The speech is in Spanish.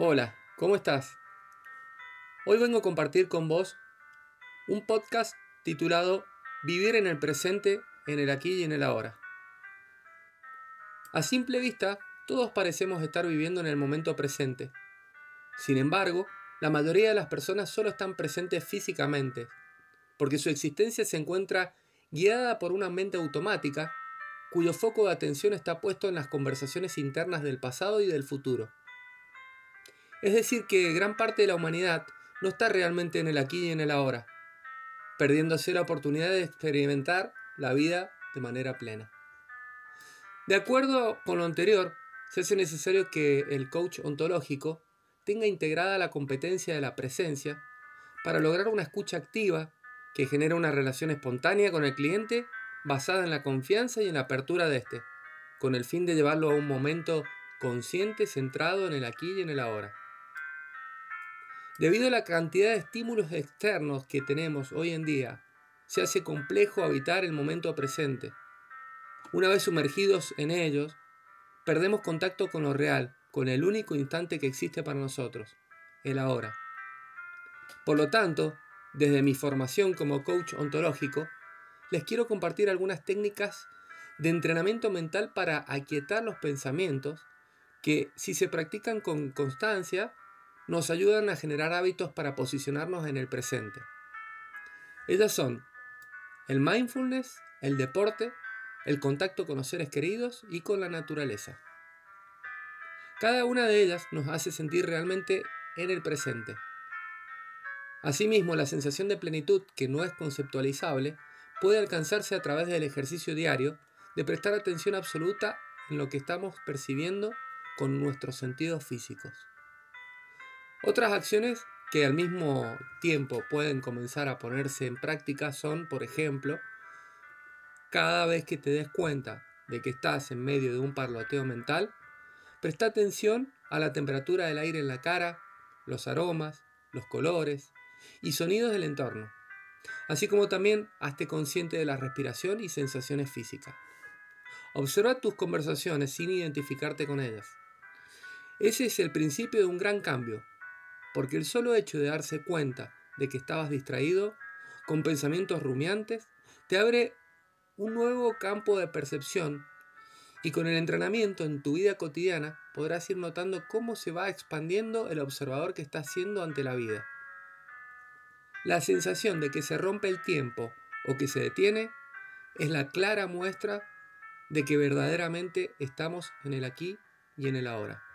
Hola, ¿cómo estás? Hoy vengo a compartir con vos un podcast titulado Vivir en el presente, en el aquí y en el ahora. A simple vista, todos parecemos estar viviendo en el momento presente. Sin embargo, la mayoría de las personas solo están presentes físicamente, porque su existencia se encuentra guiada por una mente automática, cuyo foco de atención está puesto en las conversaciones internas del pasado y del futuro. Es decir, que gran parte de la humanidad no está realmente en el aquí y en el ahora, perdiéndose la oportunidad de experimentar la vida de manera plena. De acuerdo con lo anterior, se hace necesario que el coach ontológico tenga integrada la competencia de la presencia para lograr una escucha activa que genera una relación espontánea con el cliente basada en la confianza y en la apertura de este, con el fin de llevarlo a un momento consciente centrado en el aquí y en el ahora. Debido a la cantidad de estímulos externos que tenemos hoy en día, se hace complejo habitar el momento presente. Una vez sumergidos en ellos, perdemos contacto con lo real, con el único instante que existe para nosotros, el ahora. Por lo tanto, desde mi formación como coach ontológico, les quiero compartir algunas técnicas de entrenamiento mental para aquietar los pensamientos que, si se practican con constancia, nos ayudan a generar hábitos para posicionarnos en el presente. Ellas son el mindfulness, el deporte, el contacto con los seres queridos y con la naturaleza. Cada una de ellas nos hace sentir realmente en el presente. Asimismo, la sensación de plenitud, que no es conceptualizable, puede alcanzarse a través del ejercicio diario de prestar atención absoluta en lo que estamos percibiendo con nuestros sentidos físicos. Otras acciones que al mismo tiempo pueden comenzar a ponerse en práctica son, por ejemplo, cada vez que te des cuenta de que estás en medio de un parloteo mental, presta atención a la temperatura del aire en la cara, los aromas, los colores y sonidos del entorno, así como también hazte consciente de la respiración y sensaciones físicas. Observa tus conversaciones sin identificarte con ellas. Ese es el principio de un gran cambio, porque el solo hecho de darse cuenta de que estabas distraído, con pensamientos rumiantes, te abre un nuevo campo de percepción y con el entrenamiento en tu vida cotidiana podrás ir notando cómo se va expandiendo el observador que estás siendo ante la vida. La sensación de que se rompe el tiempo o que se detiene es la clara muestra de que verdaderamente estamos en el aquí y en el ahora.